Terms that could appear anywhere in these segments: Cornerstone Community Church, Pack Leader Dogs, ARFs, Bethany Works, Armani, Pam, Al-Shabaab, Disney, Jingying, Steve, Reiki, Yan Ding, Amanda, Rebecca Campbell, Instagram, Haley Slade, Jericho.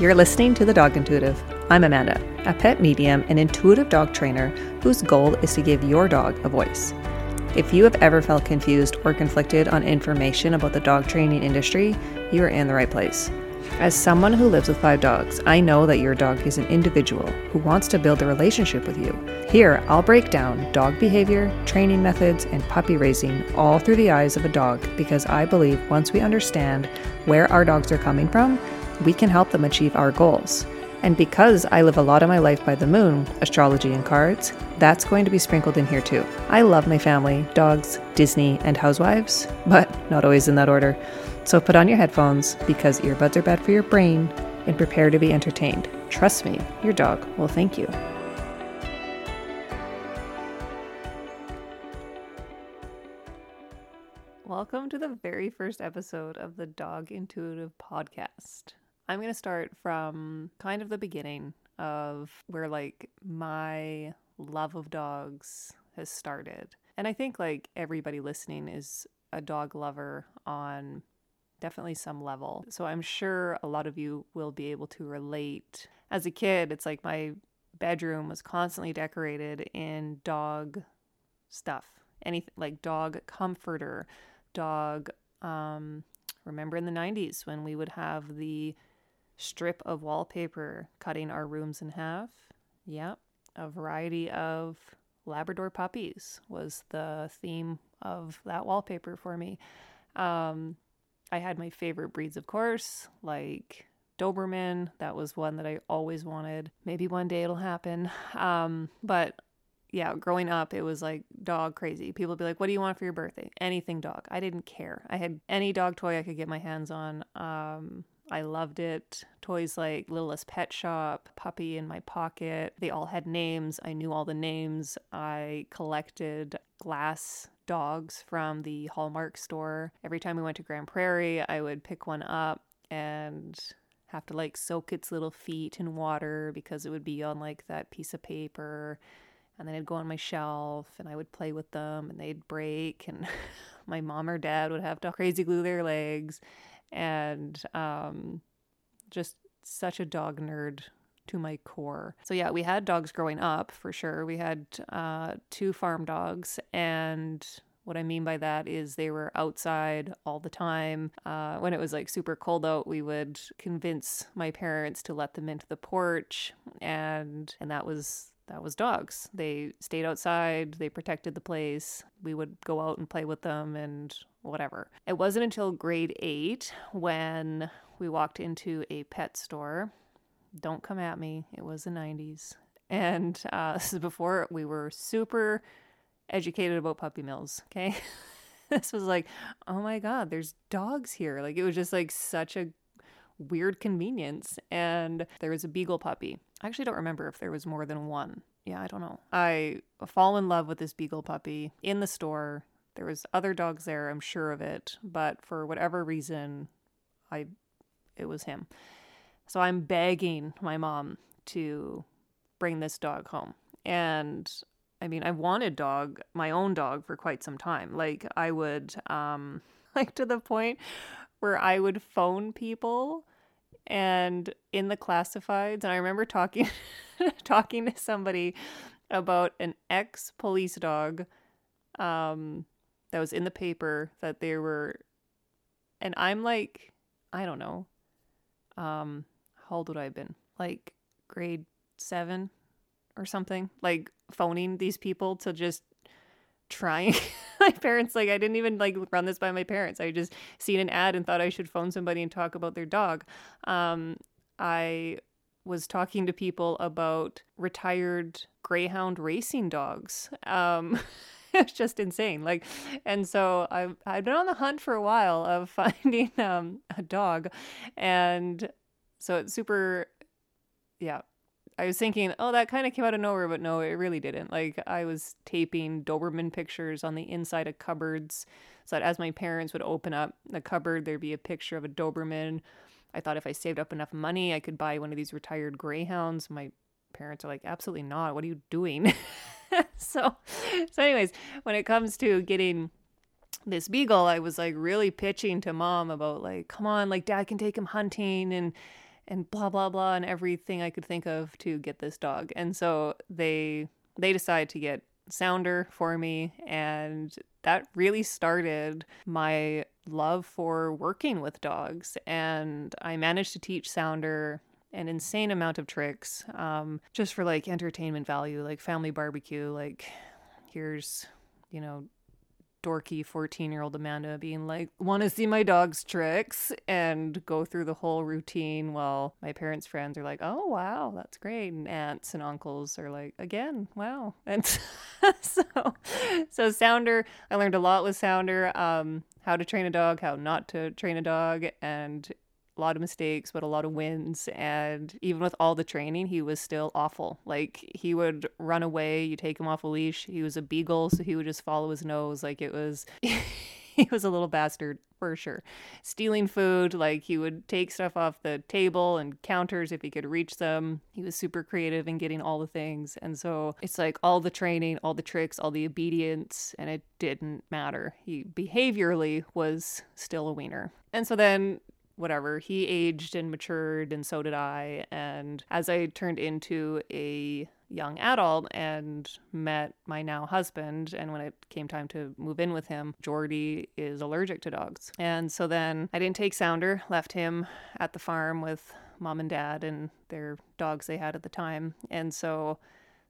You're listening to The Dog Intuitive. I'm Amanda, a pet medium and intuitive dog trainer whose goal is to give your dog a voice. If you have ever felt confused or conflicted on information about the dog training industry, you are in the right place. As someone who lives with 5 dogs, I know that your dog is an individual who wants to build a relationship with you. Here, I'll break down dog behavior, training methods, and puppy raising all through the eyes of a dog because I believe once we understand where our dogs are coming from, we can help them achieve our goals. And because I live a lot of my life by the moon, astrology and cards, that's going to be sprinkled in here too. I love my family, dogs, Disney, and housewives, but not always in that order. So put on your headphones because earbuds are bad for your brain and prepare to be entertained. Trust me, your dog will thank you. Welcome to the very first episode of the Dog Intuitive Podcast. I'm going to start from kind of the beginning of where my love of dogs has started. And I think everybody listening is a dog lover on definitely some level. So I'm sure a lot of you will be able to relate. As a kid, it's my bedroom was constantly decorated in dog stuff. Anything like dog comforter, dog, remember in the 90s when we would have the strip of wallpaper cutting our rooms in half? Yep. A variety of Labrador puppies was the theme of that wallpaper for me. I had my favorite breeds, of course, like Doberman. That was one that I always wanted. Maybe one day it'll happen. But yeah, growing up, it was dog crazy. People would be like, what do you want for your birthday? Anything dog. I didn't care. I had any dog toy I could get my hands on. I loved it. Toys like Littlest Pet Shop, Puppy in My Pocket. They all had names. I knew all the names. I collected glass dogs from the Hallmark store. Every time we went to Grand Prairie, I would pick one up and have to soak its little feet in water because it would be on that piece of paper. And then I'd go on my shelf and I would play with them and they'd break and my mom or dad would have to crazy glue their legs. And just such a dog nerd to my core. So yeah, we had dogs growing up for sure. We had 2 farm dogs, and what I mean by that is they were outside all the time. When it was super cold out, we would convince my parents to let them into the porch, and that was dogs. They stayed outside, they protected the place. We would go out and play with them and whatever. It wasn't until grade 8 when we walked into a pet store. Don't come at me. It was the 90s. And this is before we were super educated about puppy mills, okay? This was oh my God, there's dogs here. It was just such a weird convenience. And there was a beagle puppy. I actually don't remember if there was more than one. Yeah, I don't know. I fall in love with this beagle puppy in the store. There was other dogs there, I'm sure of it. But for whatever reason, it was him. So I'm begging my mom to bring this dog home. And I mean, I wanted my own dog for quite some time. I would, to the point where I would phone people and in the classifieds. And I remember talking to somebody about an ex-police dog that was in the paper that they were, and I'm I don't know, how old would I have been? Grade 7 or something? Phoning these people to just try. My parents, I didn't even run this by my parents. I just seen an ad and thought I should phone somebody and talk about their dog. I was talking to people about retired greyhound racing dogs. It's just insane. And so I've been on the hunt for a while of finding a dog. And so it's super, yeah. I was thinking, oh, that kind of came out of nowhere, but no, it really didn't. I was taping Doberman pictures on the inside of cupboards so that as my parents would open up the cupboard, there'd be a picture of a Doberman. I thought if I saved up enough money, I could buy one of these retired greyhounds. My parents are absolutely not. What are you doing? So anyways, when it comes to getting this beagle, I was really pitching to mom about come on, dad can take him hunting and and blah, blah, blah, and everything I could think of to get this dog. And so they decide to get Sounder for me, and that really started my love for working with dogs. And I managed to teach Sounder an insane amount of tricks, just for like entertainment value, like family barbecue, like here's, you know, dorky 14-year-old Amanda being like, want to see my dog's tricks, and go through the whole routine while my parents' friends are like, oh wow, that's great, and aunts and uncles are like, again, wow. And so Sounder, I learned a lot with Sounder, how to train a dog, how not to train a dog, and a lot of mistakes, but a lot of wins. And even with all the training, he was still awful. Like, he would run away. You take him off a leash. He was a beagle, so he would just follow his nose. Like, it was, he was a little bastard for sure. Stealing food, like, he would take stuff off the table and counters if he could reach them. He was super creative in getting all the things. And so it's like all the training, all the tricks, all the obedience, and it didn't matter. He behaviorally was still a wiener. And so then, whatever, he aged and matured, and so did I. And as I turned into a young adult and met my now husband, and when it came time to move in with him, Jordy is allergic to dogs. And so then I didn't take Sounder, left him at the farm with mom and dad and their dogs they had at the time. And so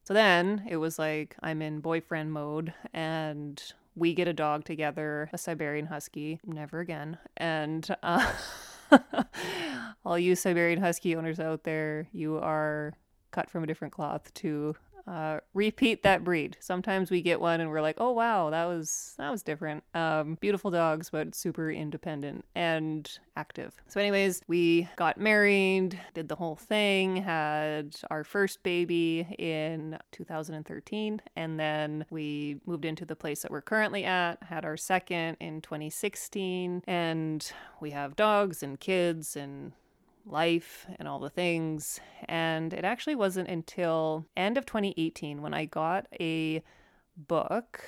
then it was like I'm in boyfriend mode, and we get a dog together, a Siberian Husky, never again. And all you Siberian Husky owners out there, you are cut from a different cloth to repeat that breed. Sometimes we get one and we're like, oh wow, that was different. Beautiful dogs, but super independent and active. So anyways, we got married, did the whole thing, had our first baby in 2013, and then we moved into the place that we're currently at, had our second in 2016, and we have dogs and kids and life and all the things. And it actually wasn't until end of 2018 when I got a book,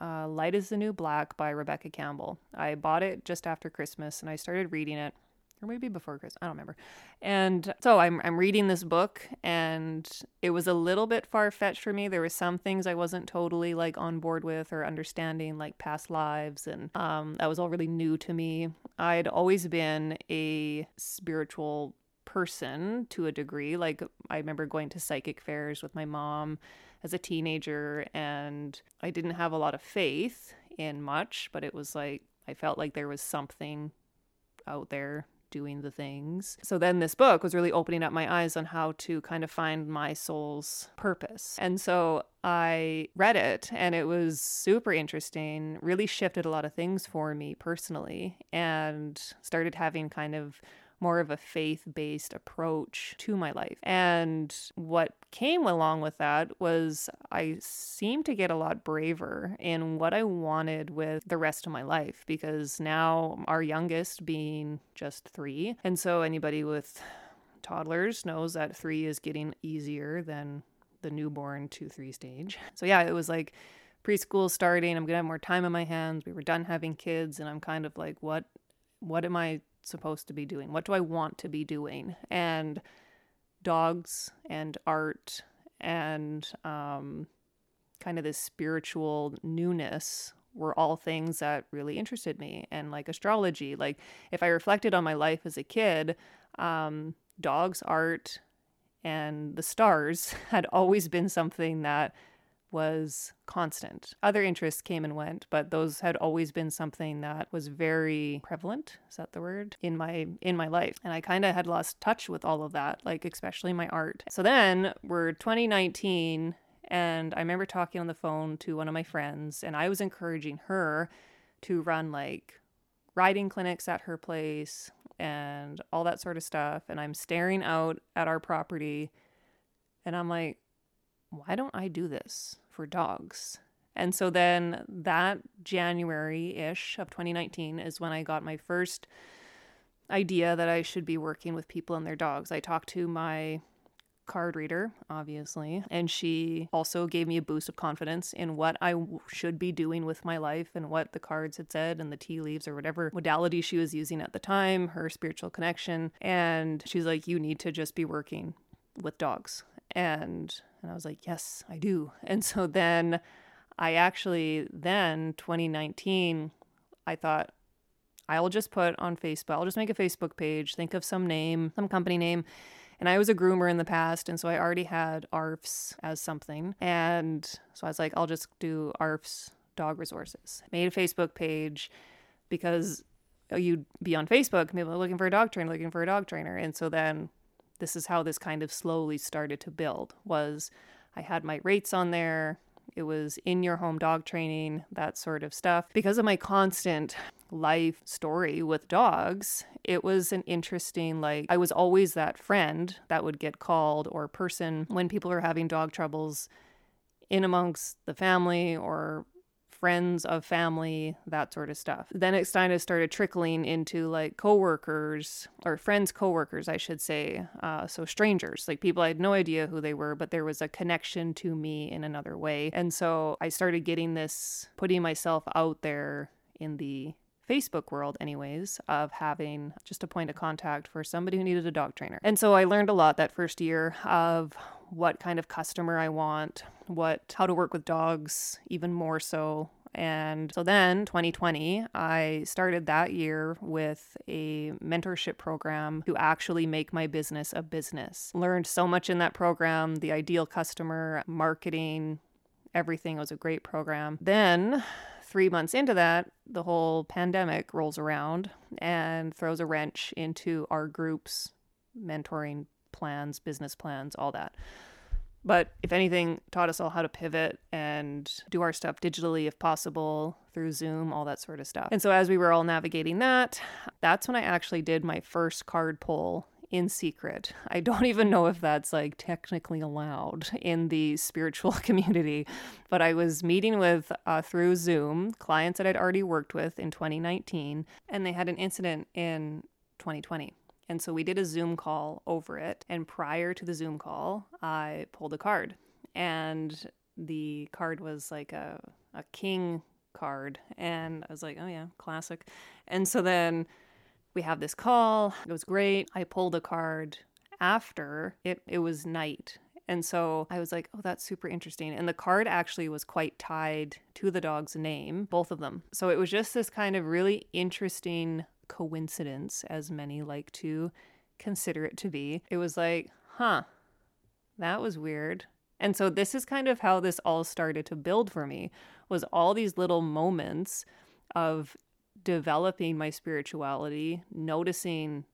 Light is the New Black by Rebecca Campbell. I bought it just after Christmas and I started reading it, or maybe before Christmas, I don't remember. And so I'm reading this book, and it was a little bit far-fetched for me. There were some things I wasn't totally like on board with or understanding, like past lives, and that was all really new to me. I'd always been a spiritual person to a degree. Like, I remember going to psychic fairs with my mom as a teenager, and I didn't have a lot of faith in much, but it was like I felt like there was something out there doing the things. So then this book was really opening up my eyes on how to kind of find my soul's purpose. And so I read it, and it was super interesting, really shifted a lot of things for me personally, and started having kind of more of a faith-based approach to my life. And what came along with that was I seemed to get a lot braver in what I wanted with the rest of my life, because now our youngest being just 3. And so anybody with toddlers knows that 3 is getting easier than the newborn to 3 stage. So yeah, it was like preschool starting, I'm gonna have more time on my hands. We were done having kids, and I'm kind of like, what am I supposed to be doing? What do I want to be doing? And dogs and art and kind of this spiritual newness were all things that really interested me. And like astrology, like if I reflected on my life as a kid, dogs, art, and the stars had always been something that was constant. Other interests came and went, but those had always been something that was very prevalent, is that the word, in my life. And I kind of had lost touch with all of that, like especially my art. So then we're 2019, and I remember talking on the phone to one of my friends, and I was encouraging her to run like riding clinics at her place and all that sort of stuff. And I'm staring out at our property, and I'm like, why don't I do this for dogs? And so then that January-ish of 2019 is when I got my first idea that I should be working with people and their dogs. I talked to my card reader, obviously, and she also gave me a boost of confidence in what I should be doing with my life and what the cards had said and the tea leaves or whatever modality she was using at the time, her spiritual connection. And she's like, you need to just be working with dogs. And I was like, yes, I do. And so then I actually, then 2019, I thought, I'll just put on Facebook, I'll just make a Facebook page, think of some name, some company name. And I was a groomer in the past, and so I already had ARFs as something. And so I was like, I'll just do ARFs dog resources. Made a Facebook page because you'd be on Facebook, maybe looking for a dog trainer. And so then this is how this kind of slowly started to build, was I had my rates on there. It was in your home dog training, that sort of stuff. Because of my constant life story with dogs, it was an interesting, like, I was always that friend that would get called or person when people are having dog troubles in amongst the family or friends of family, that sort of stuff. Then it kind of started trickling into like coworkers or friends, coworkers, I should say. So strangers, like people I had no idea who they were, but there was a connection to me in another way. And so I started getting this, putting myself out there in the Facebook world anyways, of having just a point of contact for somebody who needed a dog trainer. And so I learned a lot that first year of what kind of customer I want, how to work with dogs even more so. And so then 2020, I started that year with a mentorship program to actually make my business a business. Learned so much in that program, the ideal customer, marketing, everything. It was a great program. Then 3 months into that, the whole pandemic rolls around and throws a wrench into our group's mentoring plans, business plans, all that. But if anything, taught us all how to pivot and do our stuff digitally if possible, through Zoom, all that sort of stuff. And so as we were all navigating that, that's when I actually did my first card pull in secret. I don't even know if that's like technically allowed in the spiritual community, but I was meeting with, through Zoom, clients that I'd already worked with in 2019, and they had an incident in 2020. And so we did a Zoom call over it. And prior to the Zoom call, I pulled a card. And the card was like a king card. And I was like, oh yeah, classic. And so then we have this call. It was great. I pulled a card after it was night. And so I was like, oh, that's super interesting. And the card actually was quite tied to the dog's name, both of them. So it was just this kind of really interesting coincidence, as many like to consider it to be. It was like, huh, that was weird. And so this is kind of how this all started to build for me, was all these little moments of developing my spirituality, noticing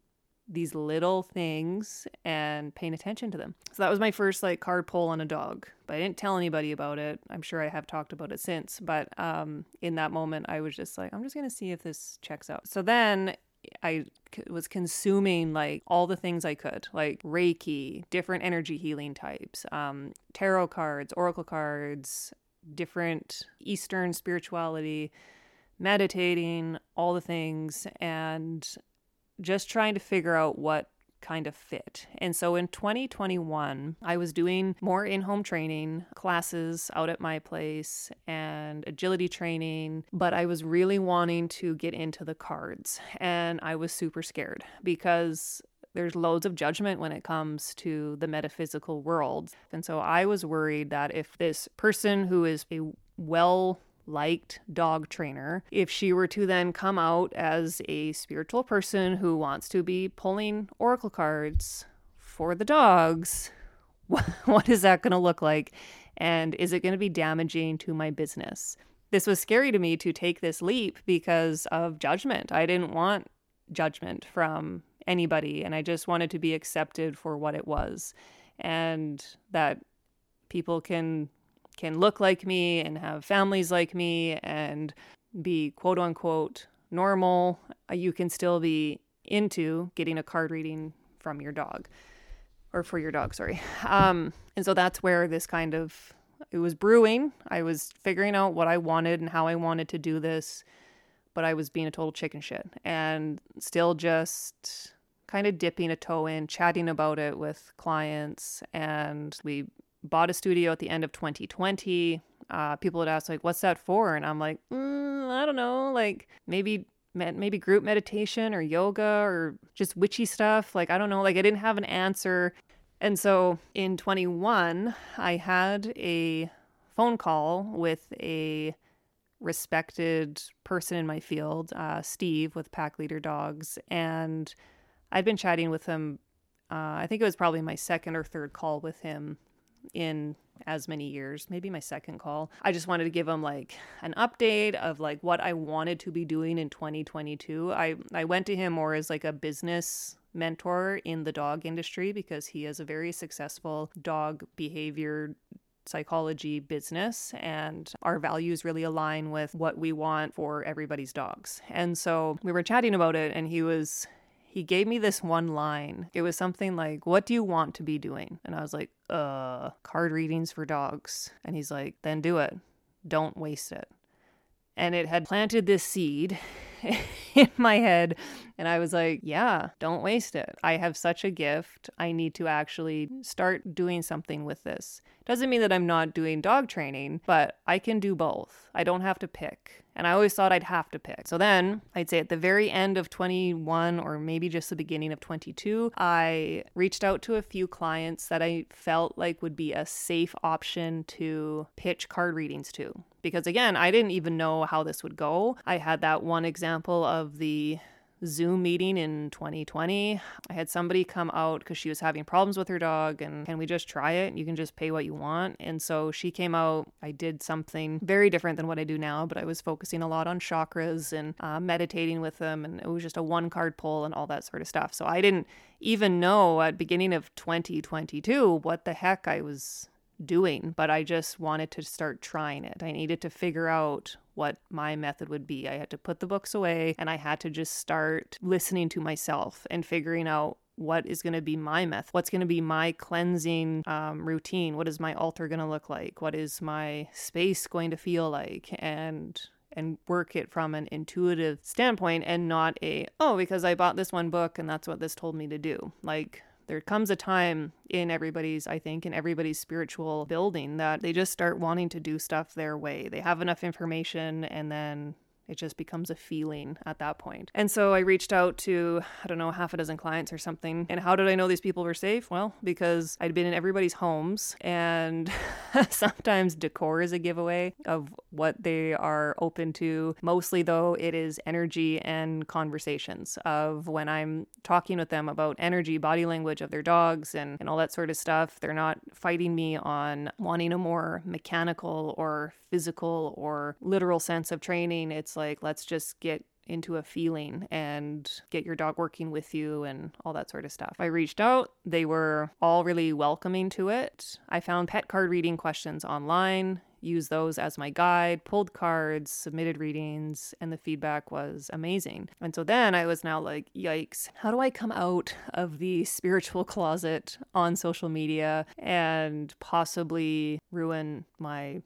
these little things and paying attention to them. So that was my first like card pull on a dog, but I didn't tell anybody about it. I'm sure I have talked about it since, but in that moment I was just like, I'm just going to see if this checks out. So then I was consuming like all the things I could, like Reiki, different energy healing types, tarot cards, oracle cards, different Eastern spirituality, meditating, all the things, and just trying to figure out what kind of fit. And so in 2021, I was doing more in-home training, classes out at my place, and agility training, but I was really wanting to get into the cards. And I was super scared because there's loads of judgment when it comes to the metaphysical world. And so I was worried that if this person who is a well-liked dog trainer, if she were to then come out as a spiritual person who wants to be pulling oracle cards for the dogs, what is that going to look like? And is it going to be damaging to my business? This was scary to me to take this leap because of judgment. I didn't want judgment from anybody, and I just wanted to be accepted for what it was, and that people can look like me and have families like me and be quote unquote normal. You can still be into getting a card reading from your dog or for your dog, sorry. And so that's where this kind of, it was brewing. I was figuring out what I wanted and how I wanted to do this, but I was being a total chicken shit and still just kind of dipping a toe in, chatting about it with clients. And we bought a studio at the end of 2020. People would ask, like, what's that for? And I'm like, I don't know, like maybe group meditation or yoga or just witchy stuff. Like, I don't know, like I didn't have an answer. And so in 21, I had a phone call with a respected person in my field, Steve with Pack Leader Dogs. And I'd been chatting with him. I think it was probably my second or third call with him in as many years, maybe my second call. I just wanted to give him like an update of like what I wanted to be doing in 2022. I went to him more as like a business mentor in the dog industry because he has a very successful dog behavior psychology business, and our values really align with what we want for everybody's dogs. And so we were chatting about it, and he gave me this one line. It was something like, what do you want to be doing? And I was like, card readings for dogs. And he's like, then do it. Don't waste it. And it had planted this seed in my head. And I was like, yeah, don't waste it. I have such a gift. I need to actually start doing something with this. Doesn't mean that I'm not doing dog training, but I can do both. I don't have to pick. And I always thought I'd have to pick. So then I'd say at the very end of 21 or maybe just the beginning of 22, I reached out to a few clients that I felt like would be a safe option to pitch card readings to. Because again, I didn't even know how this would go. I had that one example of the Zoom meeting in 2020. I had somebody come out because she was having problems with her dog, and can we just try it? You can just pay what you want. And so she came out. I did something very different than what I do now, but I was focusing a lot on chakras and meditating with them, and it was just a one card pull and all that sort of stuff. So I didn't even know at beginning of 2022 what the heck I was doing, but I just wanted to start trying it. I needed to figure out what my method would be. I had to put the books away, and I had to just start listening to myself and figuring out what is going to be my method, what's going to be my cleansing routine, what is my altar going to look like, what is my space going to feel like, and work it from an intuitive standpoint and not a, oh, because I bought this one book and that's what this told me to do. Like, there comes a time in everybody's, I think, in everybody's spiritual building that they just start wanting to do stuff their way. They have enough information, and then it just becomes a feeling at that point. And so I reached out to, I don't know, half a dozen clients or something. And how did I know these people were safe? Well, because I'd been in everybody's homes, and sometimes decor is a giveaway of what they are open to. Mostly though, it is energy and conversations of when I'm talking with them about energy, body language of their dogs and all that sort of stuff. They're not fighting me on wanting a more mechanical or physical or literal sense of training. It's like, let's just get into a feeling and get your dog working with you and all that sort of stuff. I reached out. They were all really welcoming to it. I found pet card reading questions online, used those as my guide, pulled cards, submitted readings, and the feedback was amazing. And so then I was now like, yikes, how do I come out of the spiritual closet on social media and possibly ruin my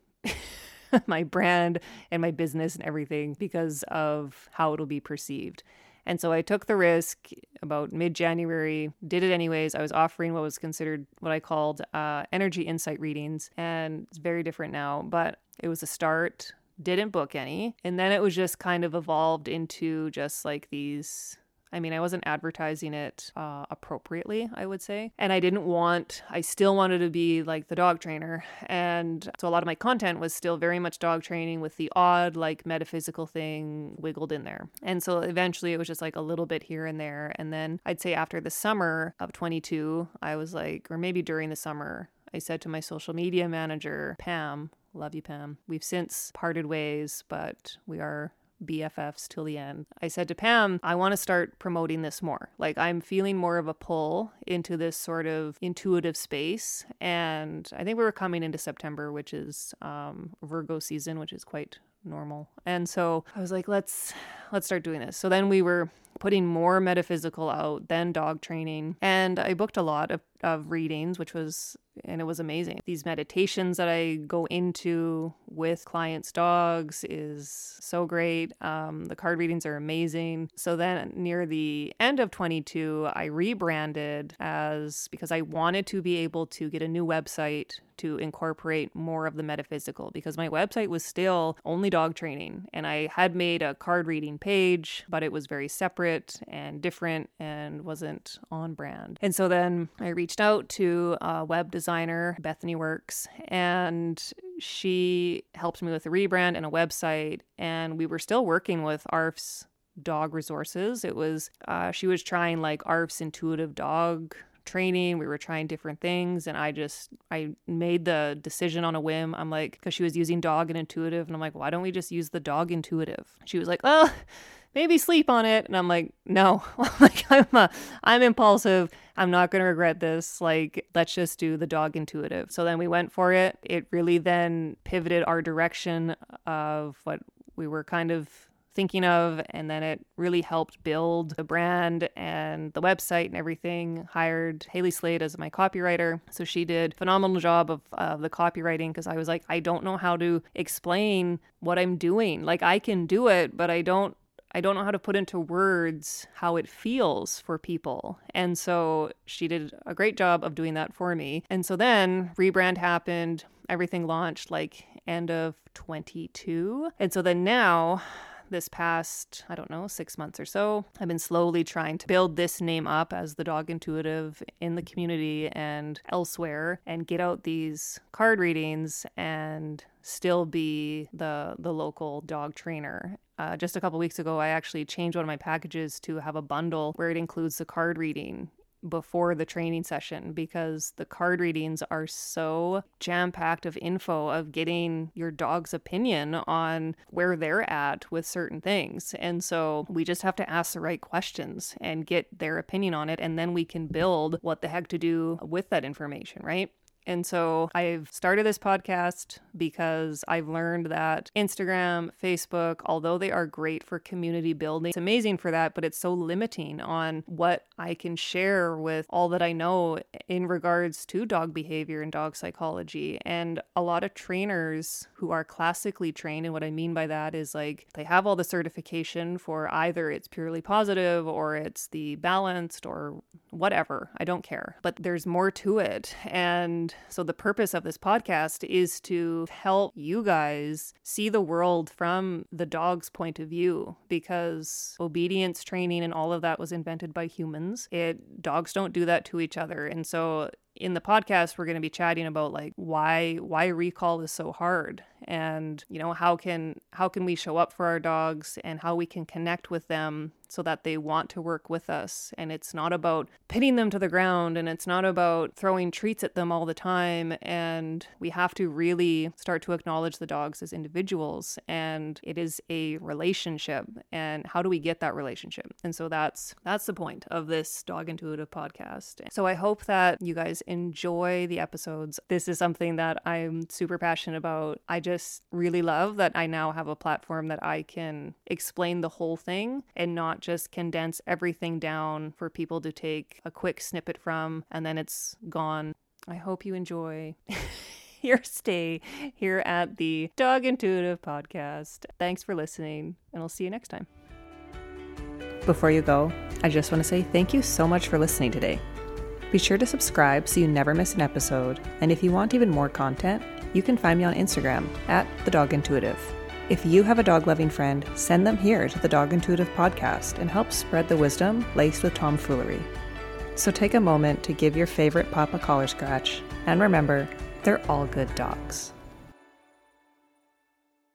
my brand and my business and everything because of how it'll be perceived? And so I took the risk about mid-January, did it anyways. I was offering what was considered what I called energy insight readings, and it's very different now, but it was a start. Didn't book any. And then it was just kind of evolved into just like these, I mean, I wasn't advertising it appropriately, I would say. And I still wanted to be like the dog trainer. And so a lot of my content was still very much dog training with the odd like metaphysical thing wiggled in there. And so eventually it was just like a little bit here and there. And then I'd say after the summer of 22, I was like, or maybe during the summer, I said to my social media manager, Pam, love you, Pam. We've since parted ways, but we are BFFs till the end. I said to Pam, I want to start promoting this more. Like, I'm feeling more of a pull into this sort of intuitive space. And I think we were coming into September, which is Virgo season, which is quite normal. And so I was like, let's start doing this. So then we were putting more metaphysical out, then dog training. And I booked a lot of of readings, and it was amazing. These meditations that I go into with clients' dogs is so great. The card readings are amazing. So then near the end of 22, I rebranded because I wanted to be able to get a new website to incorporate more of the metaphysical, because my website was still only dog training, and I had made a card reading page, but it was very separate and different and wasn't on brand. And so then I reached out to a web designer, Bethany Works, and she helped me with a rebrand and a website, and we were still working with ARF's dog resources. It was she was trying like ARF's intuitive dog training. We were trying different things, and I made the decision on a whim. I'm like, because she was using dog and intuitive, and I'm like, why don't we just use the dog intuitive? She was like, well, maybe sleep on it. And I'm like, no, like I'm impulsive. I'm not going to regret this. Like, let's just do the dog intuitive. So then we went for it. It really then pivoted our direction of what we were kind of thinking of, and then it really helped build the brand and the website and everything. Hired Haley Slade as my copywriter, so she did a phenomenal job of the copywriting, because I was like, I don't know how to explain what I'm doing. Like, I can do it, but I don't know how to put into words how it feels for people. And so she did a great job of doing that for me. And so then rebrand happened, everything launched like end of 22. And so then now, this past, 6 months or so, I've been slowly trying to build this name up as the dog intuitive in the community and elsewhere, and get out these card readings and still be the local dog trainer. Just a couple weeks ago, I actually changed one of my packages to have a bundle where it includes the card reading before the training session, because the card readings are so jam-packed of info of getting your dog's opinion on where they're at with certain things. And so we just have to ask the right questions and get their opinion on it, and then we can build what the heck to do with that information, right? And so I've started this podcast because I've learned that Instagram, Facebook, although they are great for community building, it's amazing for that, but it's so limiting on what I can share with all that I know in regards to dog behavior and dog psychology. And a lot of trainers who are classically trained, and what I mean by that is like they have all the certification for either it's purely positive or it's the balanced or whatever, I don't care, but there's more to it. And so the purpose of this podcast is to help you guys see the world from the dog's point of view, because obedience training and all of that was invented by humans. Dogs don't do that to each other. And so in the podcast, we're going to be chatting about like why recall is so hard, and you know, how can we show up for our dogs and how we can connect with them so that they want to work with us. And it's not about pinning them to the ground, and it's not about throwing treats at them all the time. And we have to really start to acknowledge the dogs as individuals, and it is a relationship. And how do we get that relationship? And so that's the point of this Dog Intuitive podcast. So I hope that you guys enjoy the episodes. This is something that I'm super passionate about. I just really love that I now have a platform that I can explain the whole thing and not just condense everything down for people to take a quick snippet from and then it's gone. I hope you enjoy your stay here at the Dog Intuitive Podcast. Thanks for listening, and I'll see you next time. Before you go, I just want to say thank you so much for listening today. Be sure to subscribe so you never miss an episode, and if you want even more content, you can find me on Instagram at The Dog Intuitive. If you have a dog-loving friend, send them here to the Dog Intuitive Podcast and help spread the wisdom laced with tomfoolery. So take a moment to give your favorite pop a collar scratch, and remember, they're all good dogs.